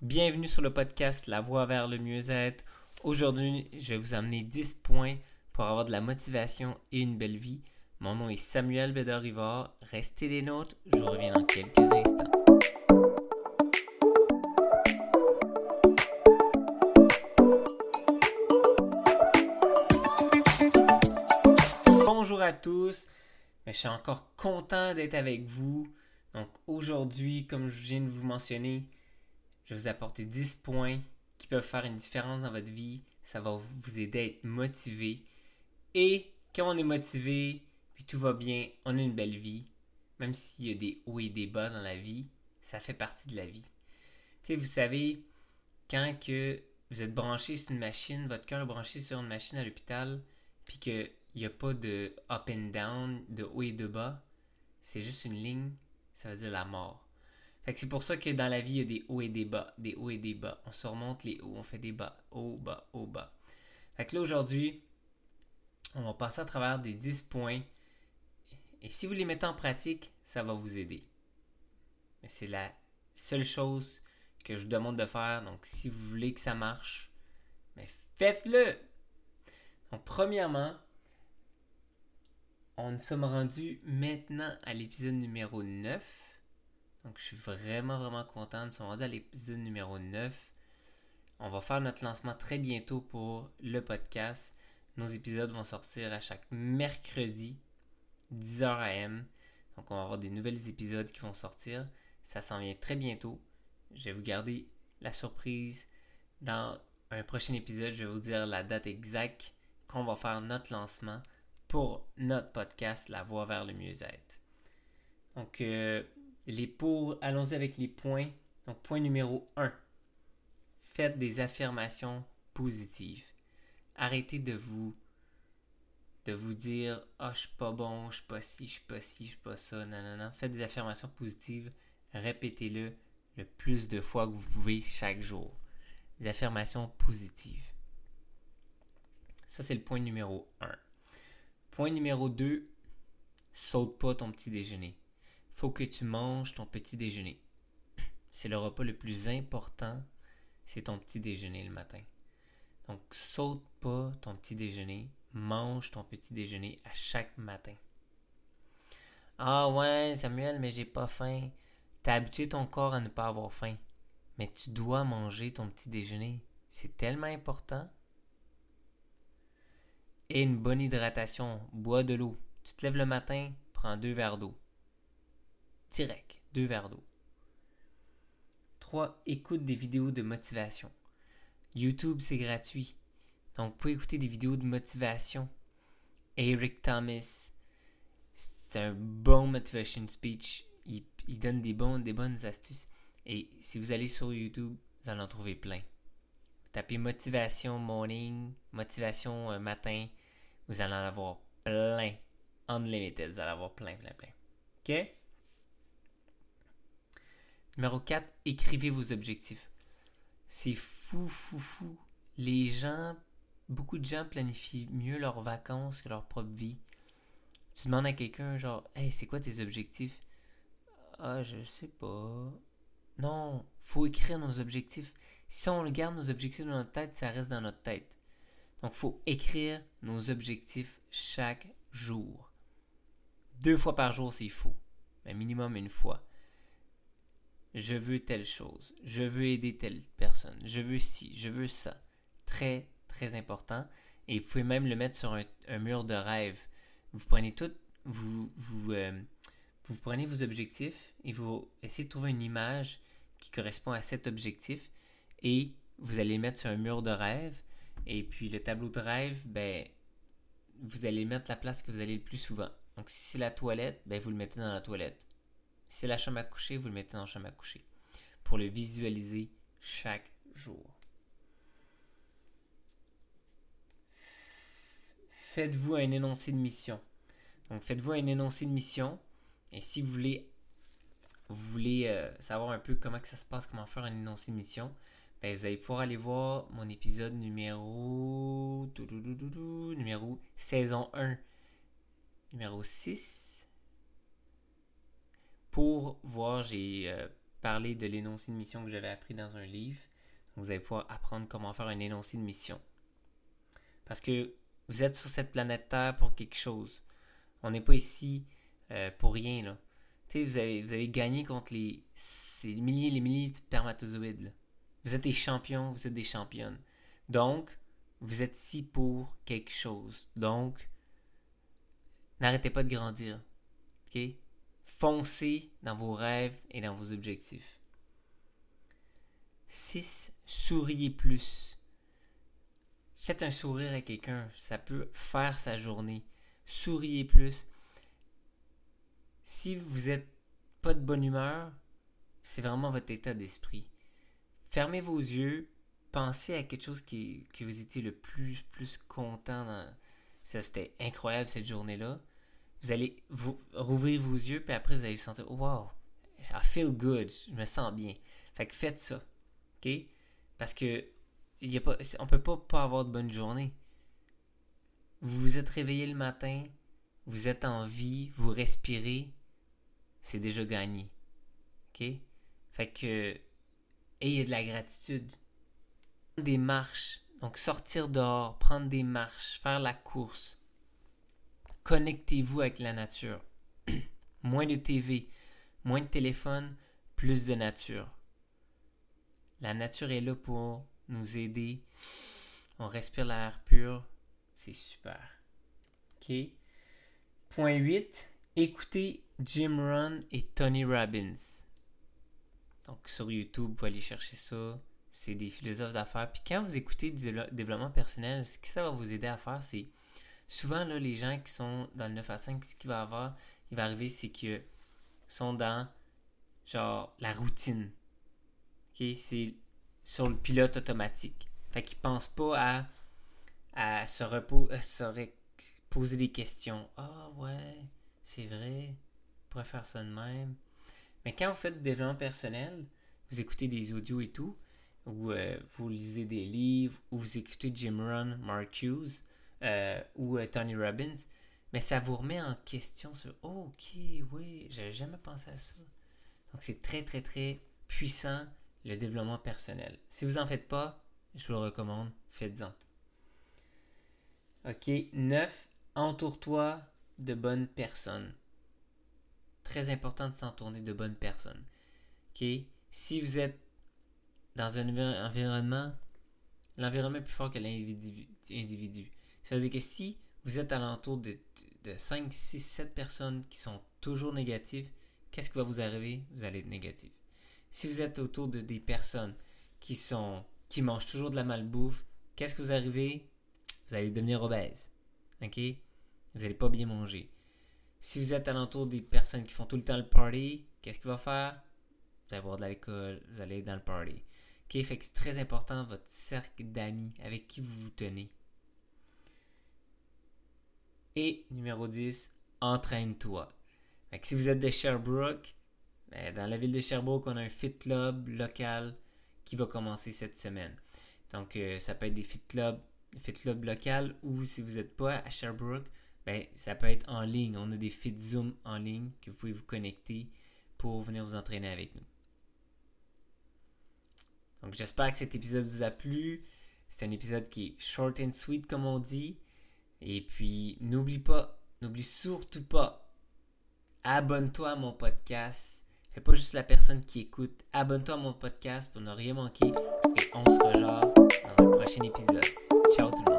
Bienvenue sur le podcast La Voix vers le mieux-être. Aujourd'hui, je vais vous amener 10 points pour avoir de la motivation et une belle vie. Mon nom est Samuel Bédard-Ivoire. Restez des nôtres, je reviens dans quelques instants. Bonjour à tous, je suis encore content d'être avec vous. Donc aujourd'hui, comme je viens de vous mentionner, je vais vous apporter 10 points qui peuvent faire une différence dans votre vie. Ça va vous aider à être motivé. Et quand on est motivé, puis tout va bien, on a une belle vie. Même s'il y a des hauts et des bas dans la vie, ça fait partie de la vie. Tu sais, vous savez, quand que vous êtes branché sur une machine, votre cœur est branché sur une machine à l'hôpital, puis qu'il n'y a pas de up and down, de haut et de bas, c'est juste une ligne, ça veut dire la mort. Fait que c'est pour ça que dans la vie, il y a des hauts et des bas, des hauts et des bas. On surmonte les hauts, on fait des bas, haut, bas, haut, bas. Fait que là, aujourd'hui, on va passer à travers des 10 points. Et si vous les mettez en pratique, ça va vous aider. Mais c'est la seule chose que je vous demande de faire. Donc, si vous voulez que ça marche, mais faites-le! Donc, premièrement, on nous sommes rendus maintenant à l'épisode numéro 9. Donc, je suis vraiment content. Nous sommes rendus à l'épisode numéro 9. On va faire notre lancement très bientôt pour le podcast. Nos épisodes vont sortir à chaque mercredi, 10h AM. Donc, on va avoir des nouveaux épisodes qui vont sortir. Ça s'en vient très bientôt. Je vais vous garder la surprise. Dans un prochain épisode, je vais vous dire la date exacte qu'on va faire notre lancement pour notre podcast, La Voix vers le mieux-être. Donc, allons-y avec les points. Donc, point numéro 1. Faites des affirmations positives. Arrêtez de vous dire « Ah, je suis pas bon, je suis pas ci, je suis pas ci, je suis pas ça, nanana ». Faites des affirmations positives. Répétez-le le plus de fois que vous pouvez chaque jour. Des affirmations positives. Ça, c'est le point numéro 1. Point numéro 2. Saute pas ton petit déjeuner. Faut que tu manges ton petit déjeuner. C'est le repas le plus important, c'est ton petit déjeuner le matin. Donc, saute pas ton petit déjeuner, mange ton petit déjeuner à chaque matin. Ah ouais, Samuel, mais j'ai pas faim. T'as habitué ton corps à ne pas avoir faim, mais tu dois manger ton petit déjeuner. C'est tellement important. Et une bonne hydratation, bois de l'eau. Tu te lèves le matin, prends 2 verres d'eau. Direct, 2 verres d'eau. 3. Écoute des vidéos de motivation. YouTube, c'est gratuit. Donc, vous pouvez écouter des vidéos de motivation. Eric Thomas, c'est un bon motivation speech. Il donne des bonnes astuces. Et si vous allez sur YouTube, vous allez en trouver plein. Vous tapez motivation morning, motivation matin, vous allez en avoir plein. Unlimited, vous allez en avoir plein. OK? Numéro 4, écrivez vos objectifs. C'est fou. Les gens, beaucoup de gens planifient mieux leurs vacances que leur propre vie. Tu demandes à quelqu'un genre, « Hey, c'est quoi tes objectifs? » « Ah, je sais pas. » Non, faut écrire nos objectifs. Si on garde nos objectifs dans notre tête, ça reste dans notre tête. Donc, faut écrire nos objectifs chaque jour. 2 fois par jour, c'est faux. Mais minimum 1 fois. Je veux telle chose, je veux aider telle personne, je veux ci, je veux ça. Très important. Et vous pouvez même le mettre sur un mur de rêve. Vous prenez tout, vous prenez vos objectifs et vous essayez de trouver une image qui correspond à cet objectif et vous allez le mettre sur un mur de rêve. Et puis le tableau de rêve, ben, vous allez mettre la place que vous allez le plus souvent. Donc si c'est la toilette, ben, vous le mettez dans la toilette. Si c'est la chambre à coucher, vous le mettez dans la chambre à coucher pour le visualiser chaque jour. Faites-vous un énoncé de mission. Donc, faites-vous un énoncé de mission. Et si vous voulez savoir un peu comment que ça se passe, comment faire un énoncé de mission, bien, vous allez pouvoir aller voir mon épisode numéro saison 1, numéro 6. Pour voir, j'ai parler de l'énoncé de mission que j'avais appris dans un livre. Donc, vous allez pouvoir apprendre comment faire un énoncé de mission. Parce que vous êtes sur cette planète Terre pour quelque chose. On n'est pas ici pour rien, là. Tu sais, vous avez gagné contre ces milliers et les milliers de spermatozoïdes, là. Vous êtes des champions, vous êtes des championnes. Donc, vous êtes ici pour quelque chose. Donc, n'arrêtez pas de grandir. OK? Foncez dans vos rêves et dans vos objectifs. 6. Souriez plus. Faites un sourire à quelqu'un. Ça peut faire sa journée. Souriez plus. Si vous n'êtes pas de bonne humeur, c'est vraiment votre état d'esprit. Fermez vos yeux. Pensez à quelque chose que vous étiez le plus content dans... Ça, c'était incroyable cette journée-là. Vous allez rouvrir vos yeux, puis après, vous allez vous sentir « Wow, I feel good, je me sens bien. » Fait que faites ça, OK? Parce que on ne peut pas avoir de bonne journée. Vous vous êtes réveillé le matin, vous êtes en vie, vous respirez, c'est déjà gagné, OK? Fait que ayez de la gratitude. Des marches. Donc, sortir dehors, prendre des marches, faire la course. Connectez-vous avec la nature. Moins de TV, moins de téléphone, plus de nature. La nature est là pour nous aider. On respire l'air pur. C'est super. OK. Point 8. Écoutez Jim Rohn et Tony Robbins. Donc, sur YouTube, vous pouvez aller chercher ça. C'est des philosophes d'affaires. Puis quand vous écoutez du développement personnel, ce que ça va vous aider à faire, c'est... Souvent, là, les gens qui sont dans le 9 à 5, ce qui va arriver, c'est qu'ils sont dans, genre, la routine. OK? C'est sur le pilote automatique. Fait qu'ils ne pensent pas à se poser des questions. « Ah, ouais, c'est vrai, je pourrais faire ça de même. » Mais quand vous faites du développement personnel, vous écoutez des audios et tout, ou vous lisez des livres, ou vous écoutez Jim Rohn, Mark Hughes, ou Tony Robbins, mais ça vous remet en question sur « Oh, ok, oui, j'avais jamais pensé à ça. » Donc, c'est très, très, très puissant, le développement personnel. Si vous n'en faites pas, je vous le recommande, faites-en. OK, 9. Entoure-toi de bonnes personnes. Très important de s'entourer de bonnes personnes. OK, si vous êtes dans un environnement, l'environnement est plus fort que l'individu. Ça veut dire que si vous êtes alentour de 5, 6, 7 personnes qui sont toujours négatives, qu'est-ce qui va vous arriver? Vous allez être négatif. Si vous êtes autour de des personnes qui mangent toujours de la malbouffe, qu'est-ce que vous arrivez? Vous allez devenir obèse. OK? Vous n'allez pas bien manger. Si vous êtes alentour des personnes qui font tout le temps le party, qu'est-ce qu'il va faire? Vous allez boire de l'alcool, vous allez être dans le party. Okay, fait que c'est très important, votre cercle d'amis, avec qui vous vous tenez. Et numéro 10, entraîne-toi. Fait que si vous êtes de Sherbrooke, dans la ville de Sherbrooke, on a un Fit Club local qui va commencer cette semaine. Donc, ça peut être des Fit Club local, ou si vous n'êtes pas à Sherbrooke, ça peut être en ligne. On a des Fit Zoom en ligne que vous pouvez vous connecter pour venir vous entraîner avec nous. Donc, j'espère que cet épisode vous a plu. C'est un épisode qui est short and sweet, comme on dit. Et puis, n'oublie surtout pas, abonne-toi à mon podcast. Fais pas juste la personne qui écoute. Abonne-toi à mon podcast pour ne rien manquer. Et on se rejase dans le prochain épisode. Ciao tout le monde.